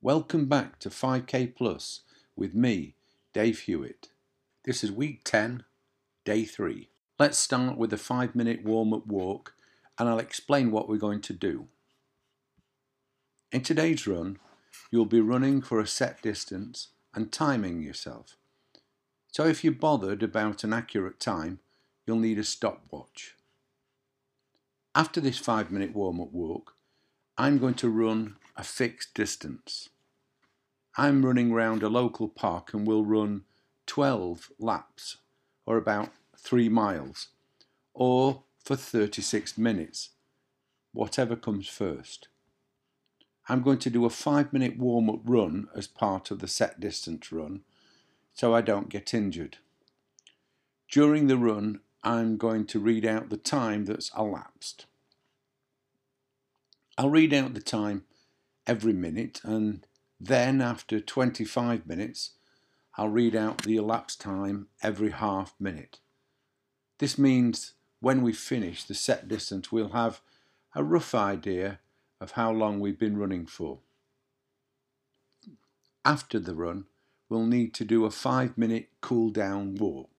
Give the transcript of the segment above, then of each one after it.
Welcome back to 5K Plus with me, Dave Hewitt. This is week 10, day 3. Let's start with a 5-minute warm-up walk and I'll explain what we're going to do. In today's run, you'll be running for a set distance and timing yourself. So if you're bothered about an accurate time, you'll need a stopwatch. After this 5-minute warm-up walk, I'm going to run a fixed distance. I'm running round a local park and we'll run 12 laps, or about 3 miles, or for 36 minutes, whatever comes first. I'm going to do a 5-minute warm-up run as part of the set distance run so I don't get injured. During the run, I'm going to read out the time that's elapsed. I'll read out the time every minute, and then after 25 minutes I'll read out the elapsed time every half minute. This means when we finish the set distance we'll have a rough idea of how long we've been running for. After the run we'll need to do a 5-minute cool down walk.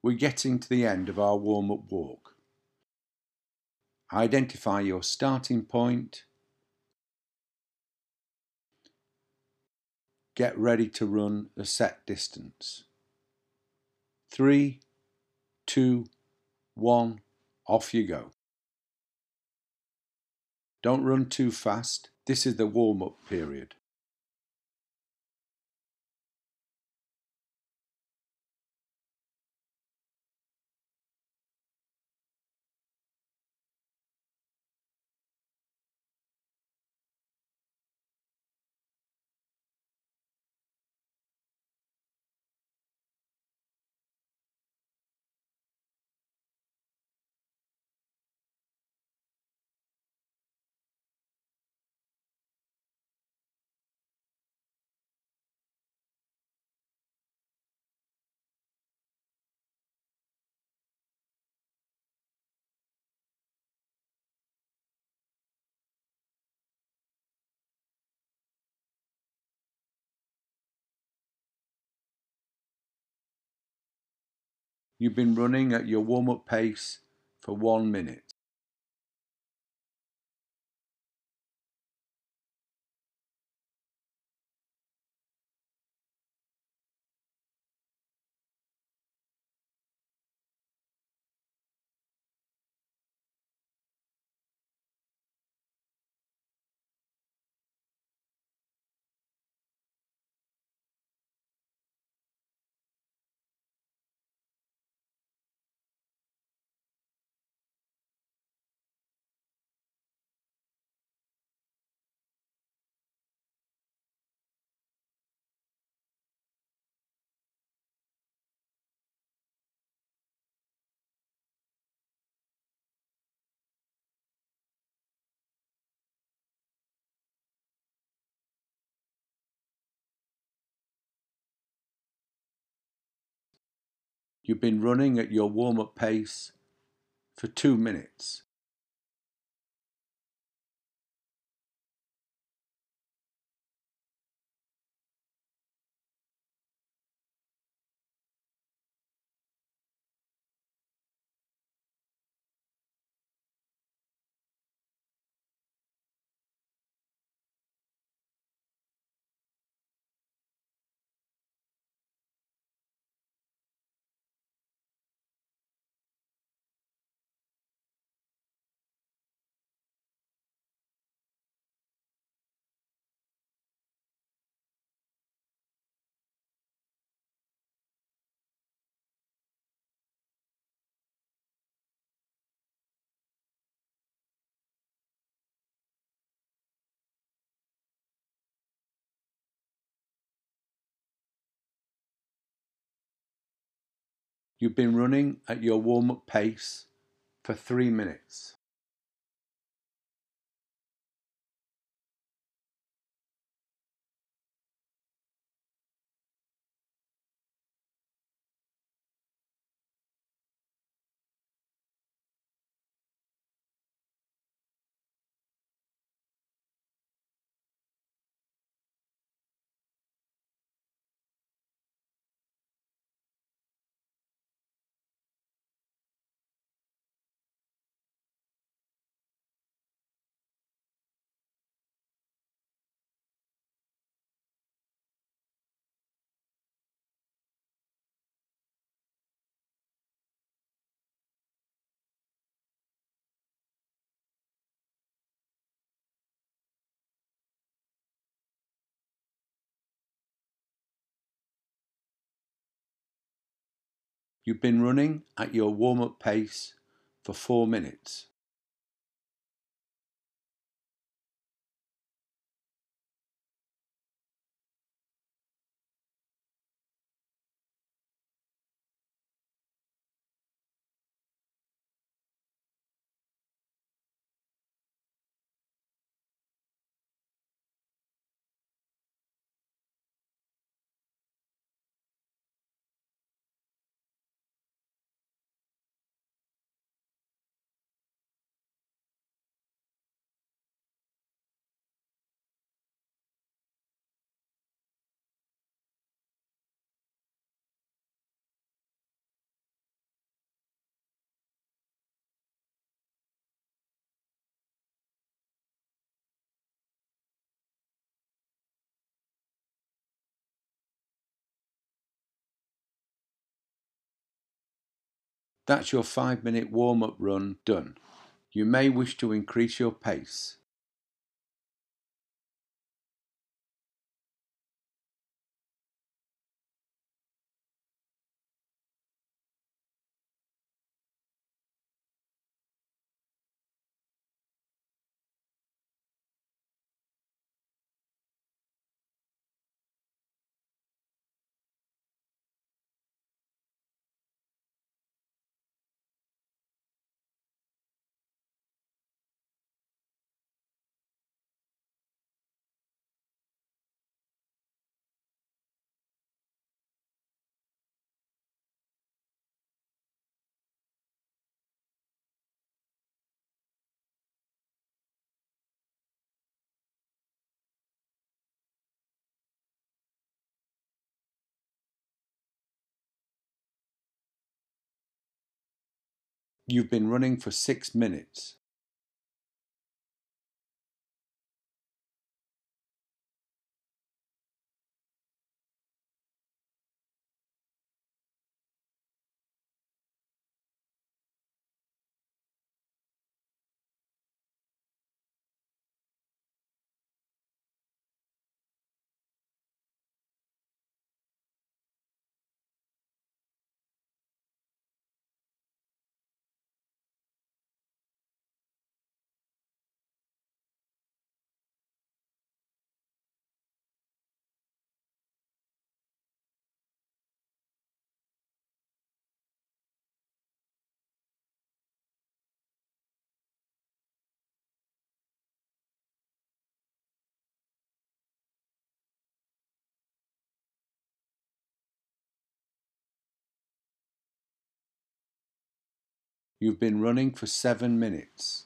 We're getting to the end of our warm-up walk. Identify your starting point. get ready to run a set distance. 3, 2, 1, off you go. Don't run too fast. This is the warm-up period. You've been running at your warm-up pace for 1 minute. You've been running at your warm-up pace for 2 minutes. You've been running at your warm-up pace for 3 minutes. You've been running at your warm-up pace for 4 minutes. That's your 5-minute warm-up run done. You may wish to increase your pace. You've been running for 6 minutes. You've been running for 7 minutes.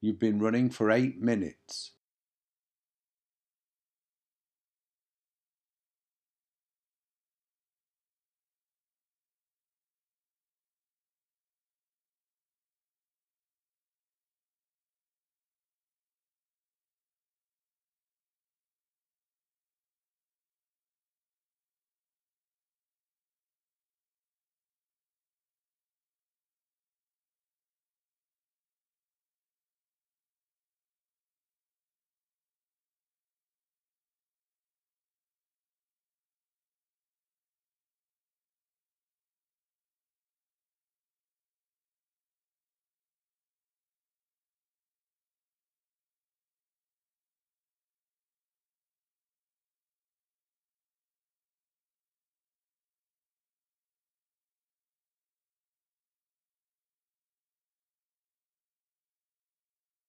You've been running for 8 minutes.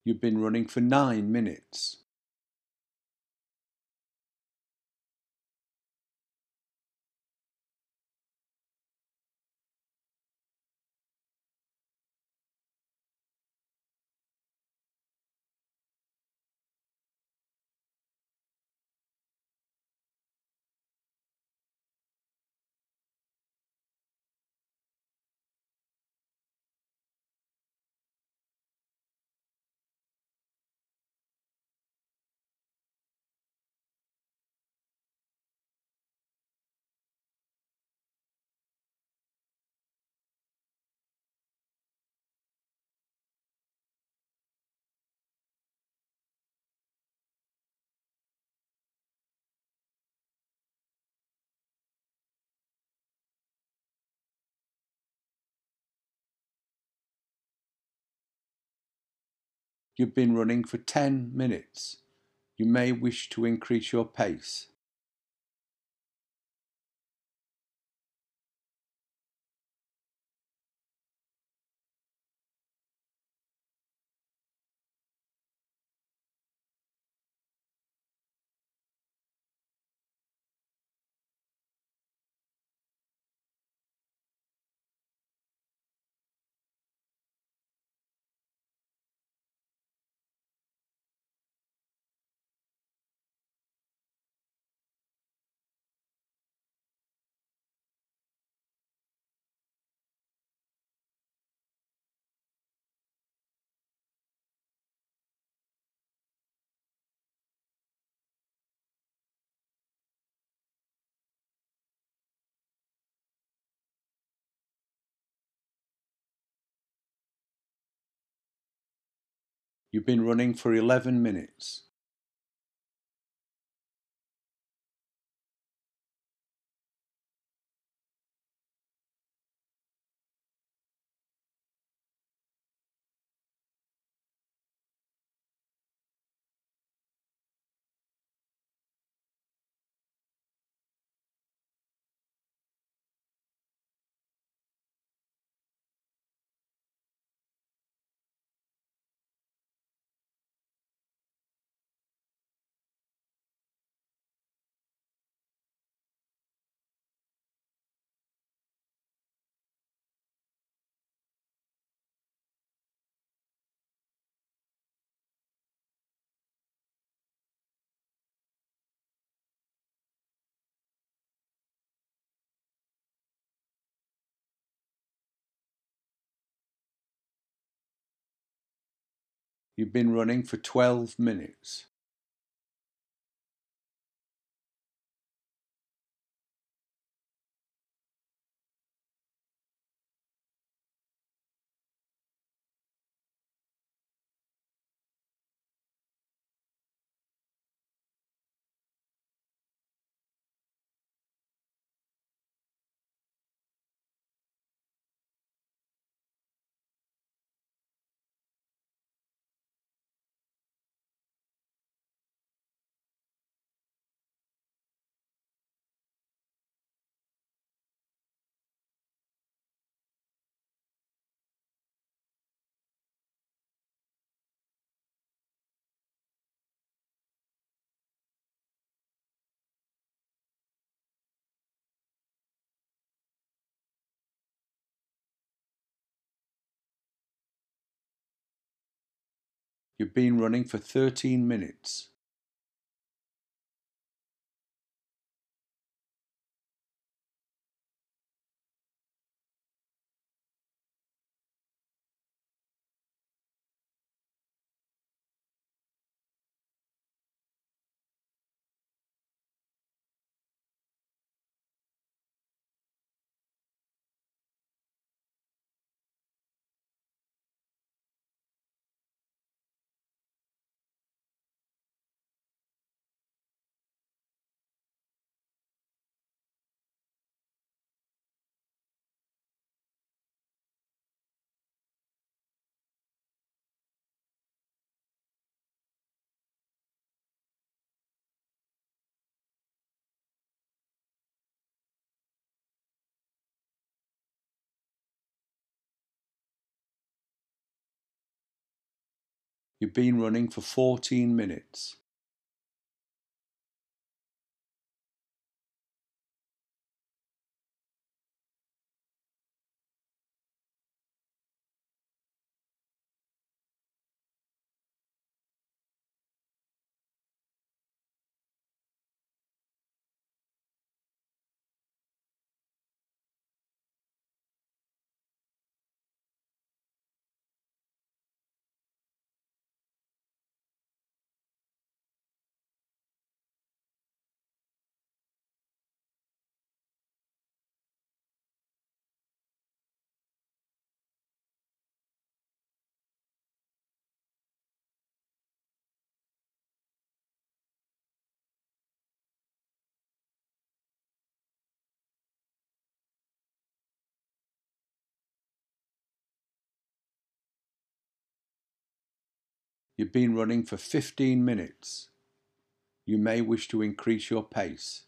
You've been running for 9 minutes. you've been running for 10 minutes. You may wish to increase your pace. You've been running for 11 minutes. You've been running for 12 minutes. You've been running for 13 minutes. You've been running for 14 minutes. You've been running for 15 minutes. You may wish to increase your pace.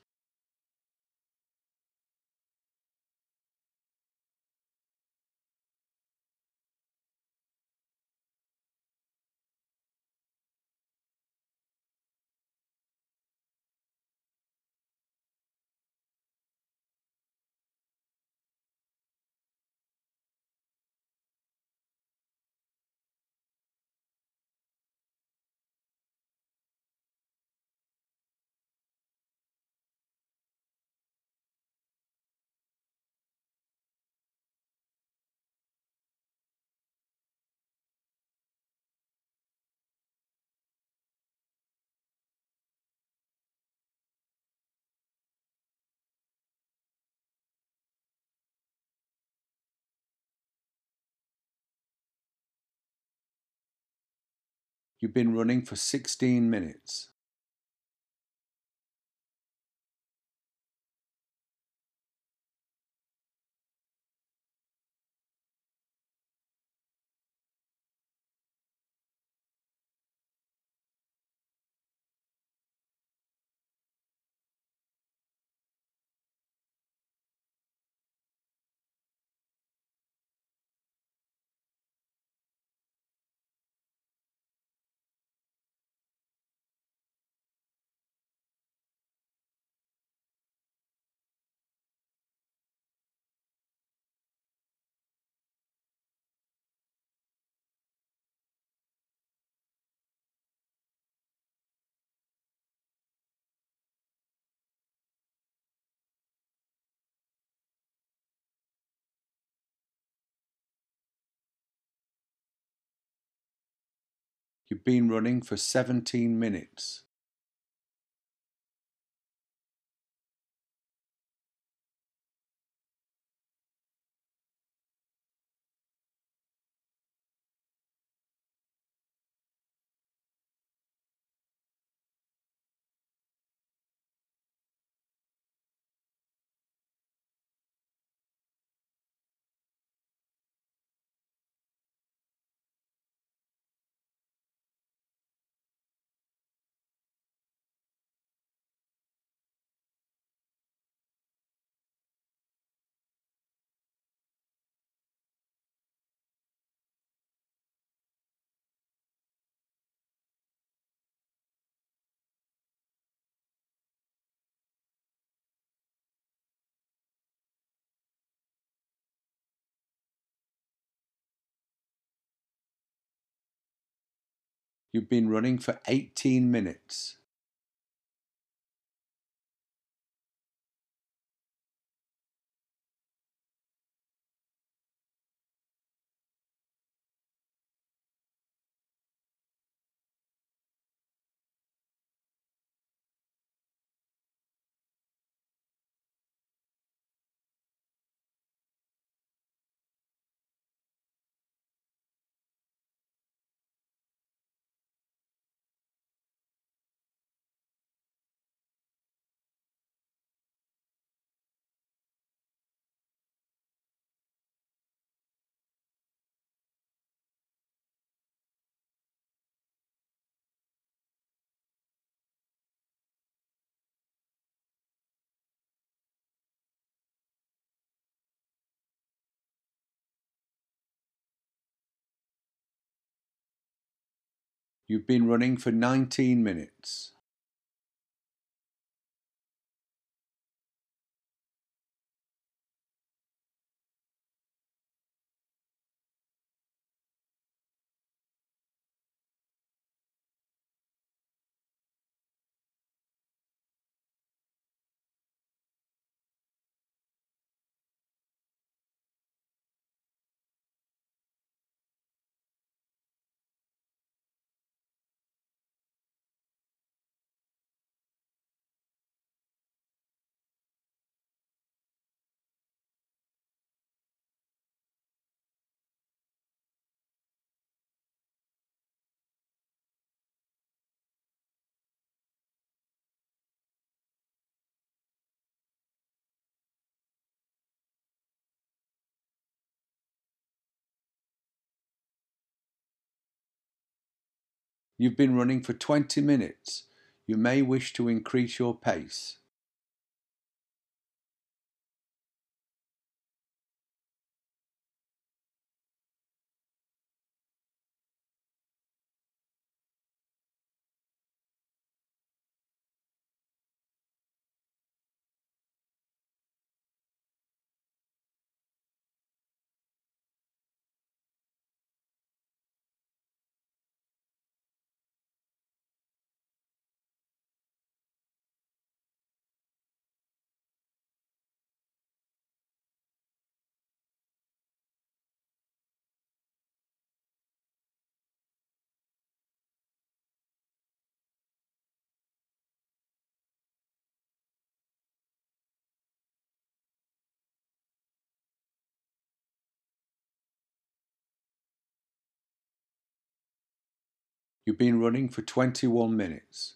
You've been running for 16 minutes. You've been running for 17 minutes. You've been running for 18 minutes. You've been running for 19 minutes. You've been running for 20 minutes. You may wish to increase your pace. You've been running for 21 minutes.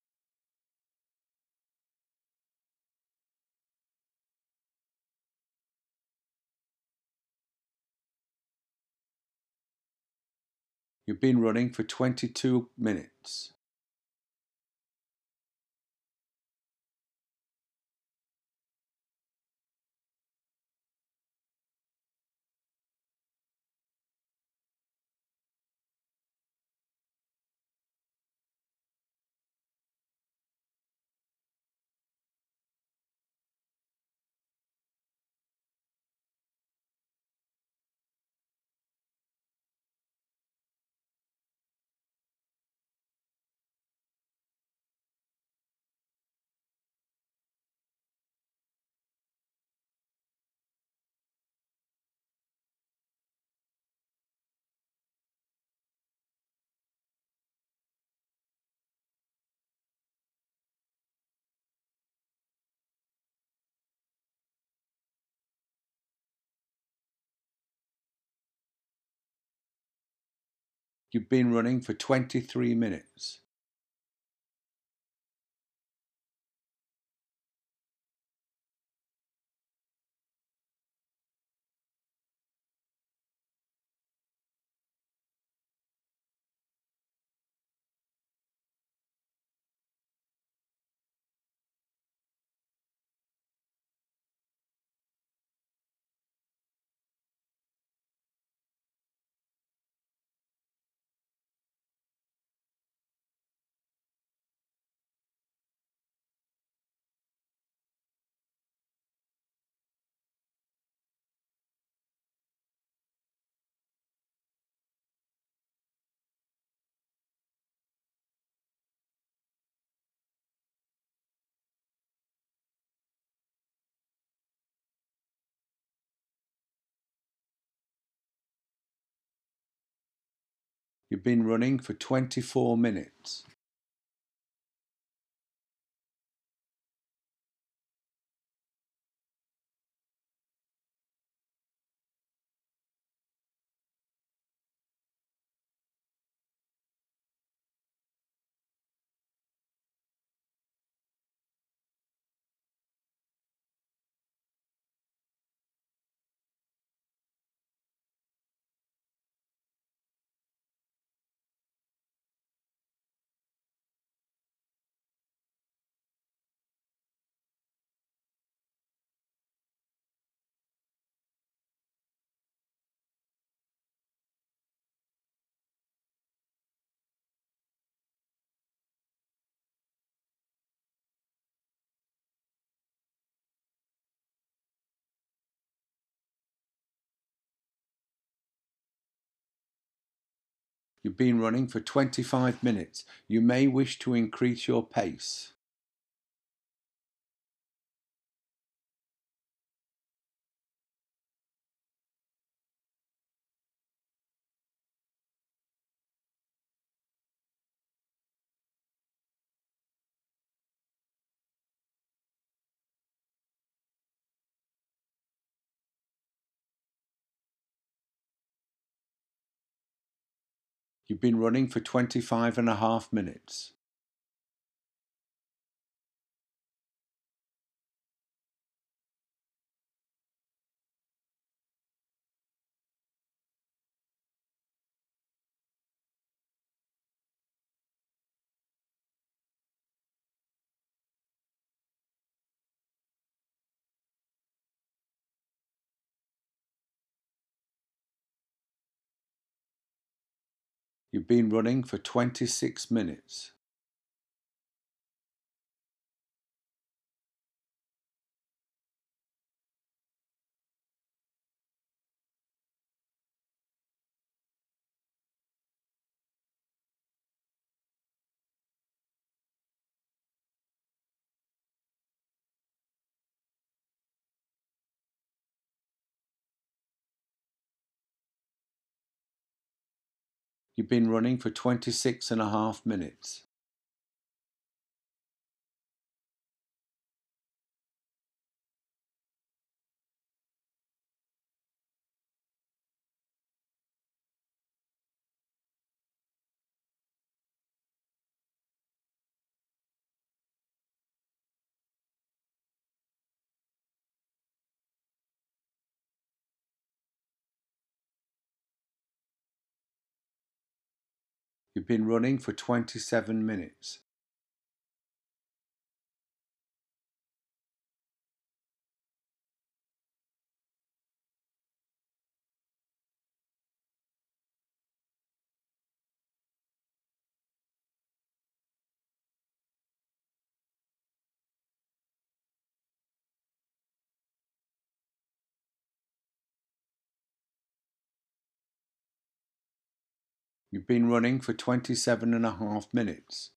You've been running for 22 minutes. You've been running for 23 minutes. You've been running for 24 minutes. You've been running for 25 minutes. You may wish to increase your pace. You've been running for 25.5 minutes. You've been running for 26 minutes. You've been running for 26.5 minutes. You've been running for 27 minutes. You've been running for 27.5 minutes.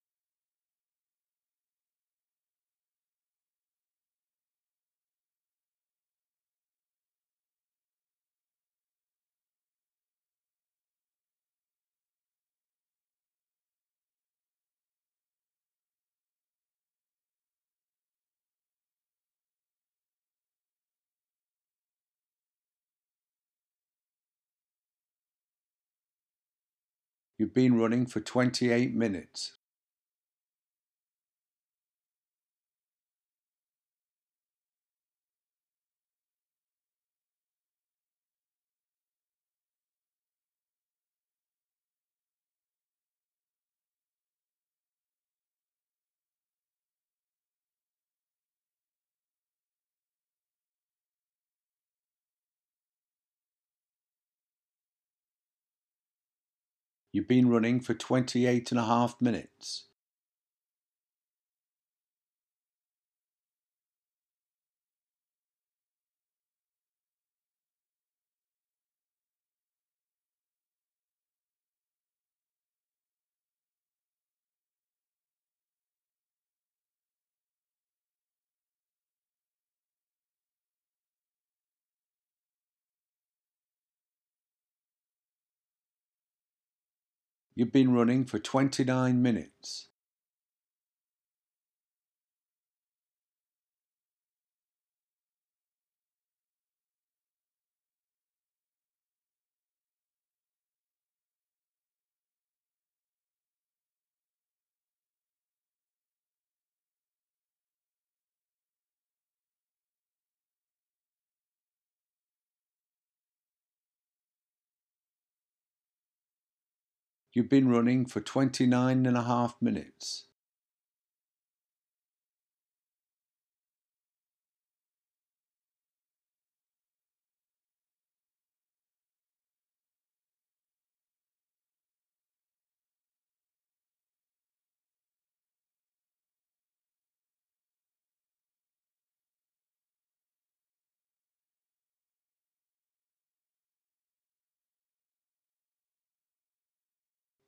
You've been running for 28 minutes. You've been running for 28.5 minutes. You've been running for 29 minutes. You've been running for 29.5 minutes.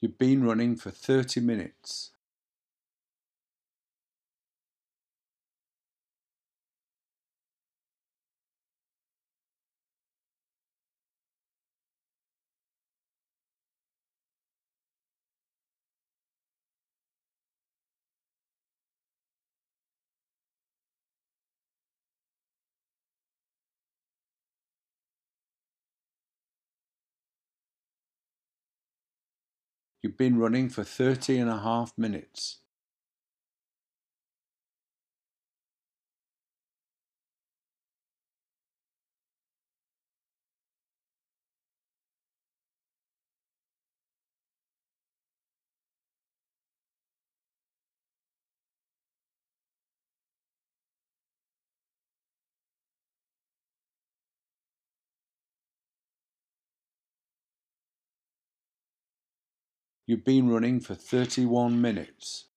You've been running for 30 minutes. You've been running for 30.5 minutes. You've been running for 31 minutes.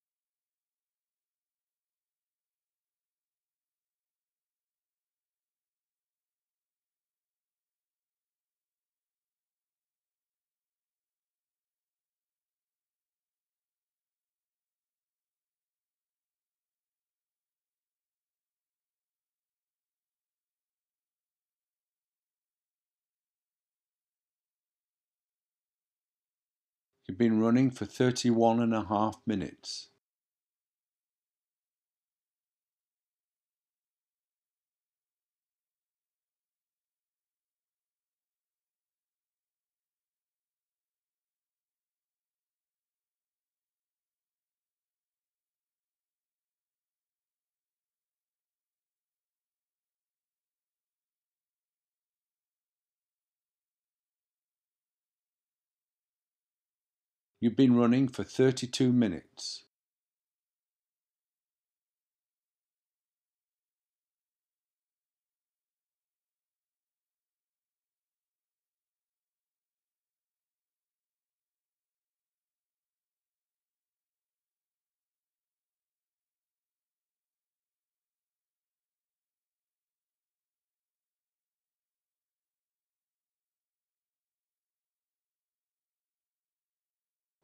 You've been running for 31.5 minutes. You've been running for 32 minutes.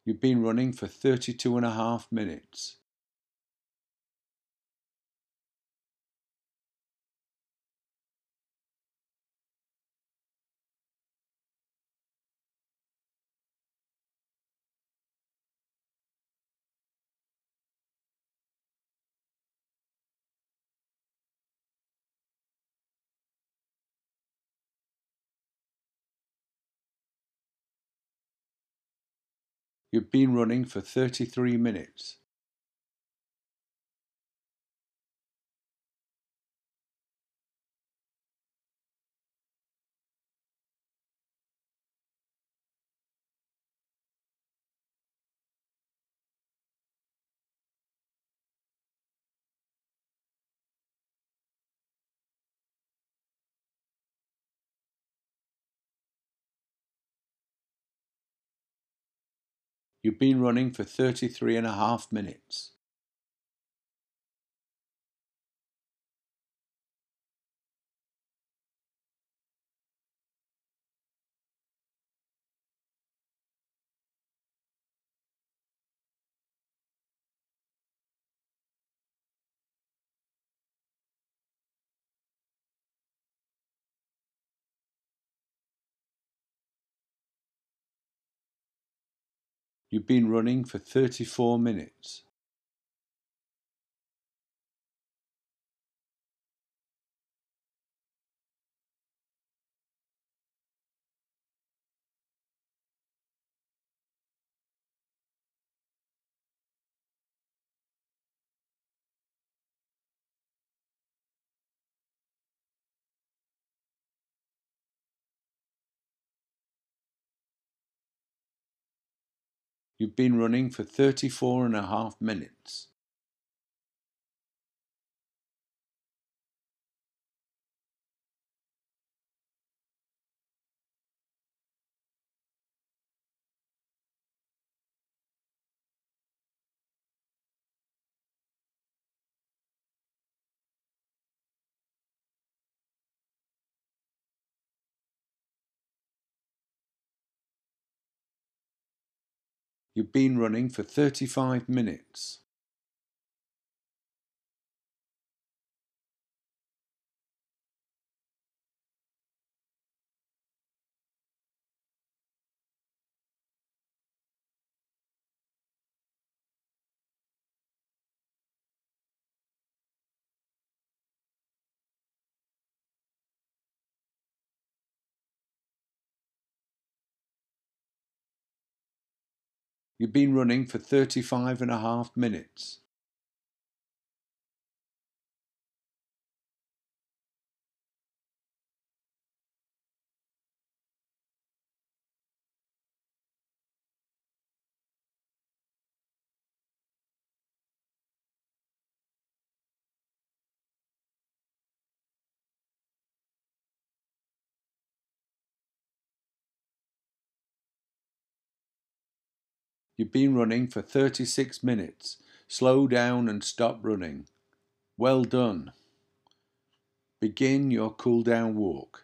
You've been running for 32.5 minutes. You've been running for 33 minutes. You've been running for 33.5 minutes. You've been running for 34 minutes. You've been running for 34.5 minutes. You've been running for 35 minutes. You've been running for 35.5 minutes. You've been running for 36 minutes. Slow down and stop running. Well done. Begin your cool down walk.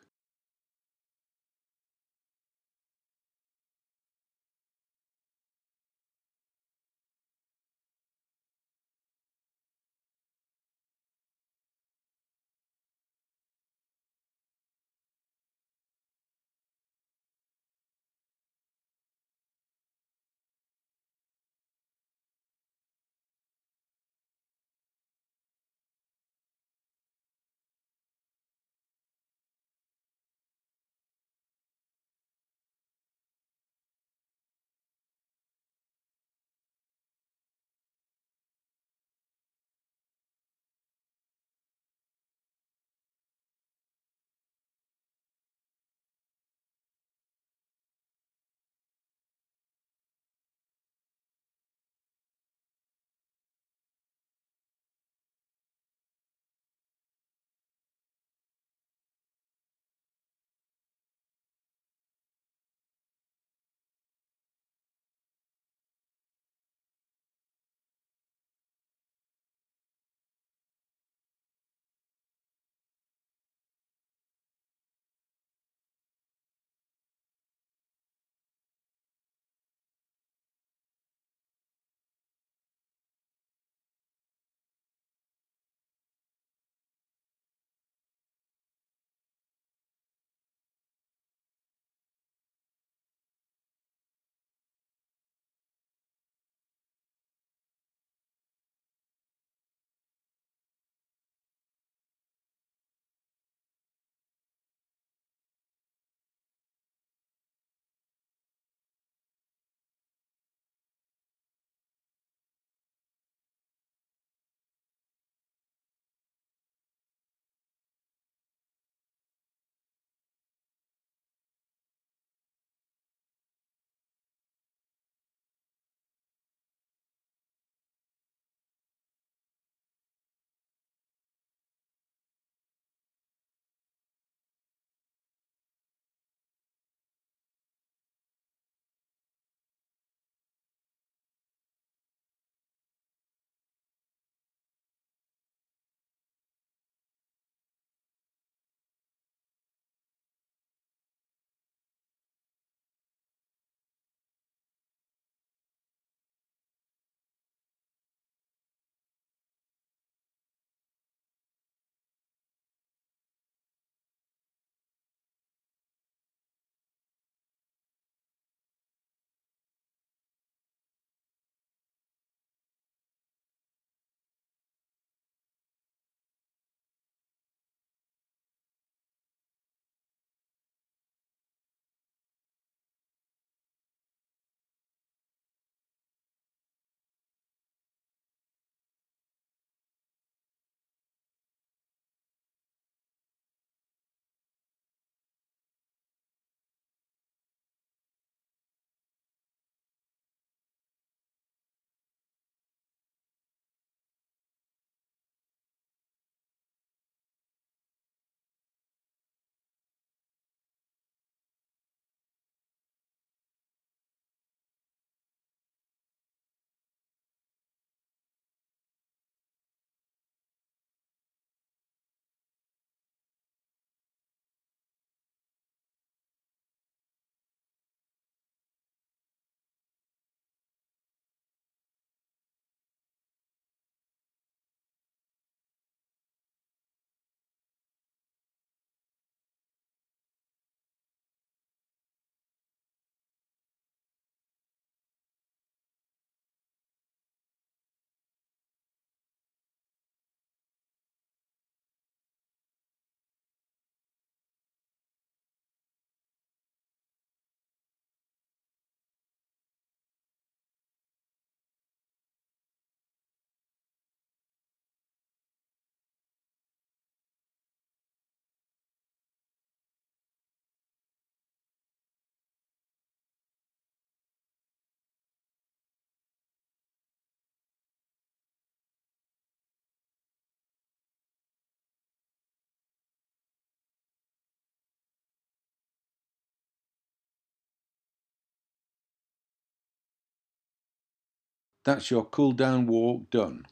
That's your cool down walk done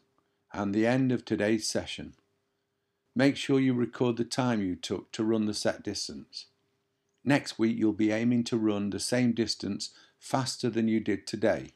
and the end of today's session. Make sure you record the time you took to run the set distance. Next week you'll be aiming to run the same distance faster than you did today.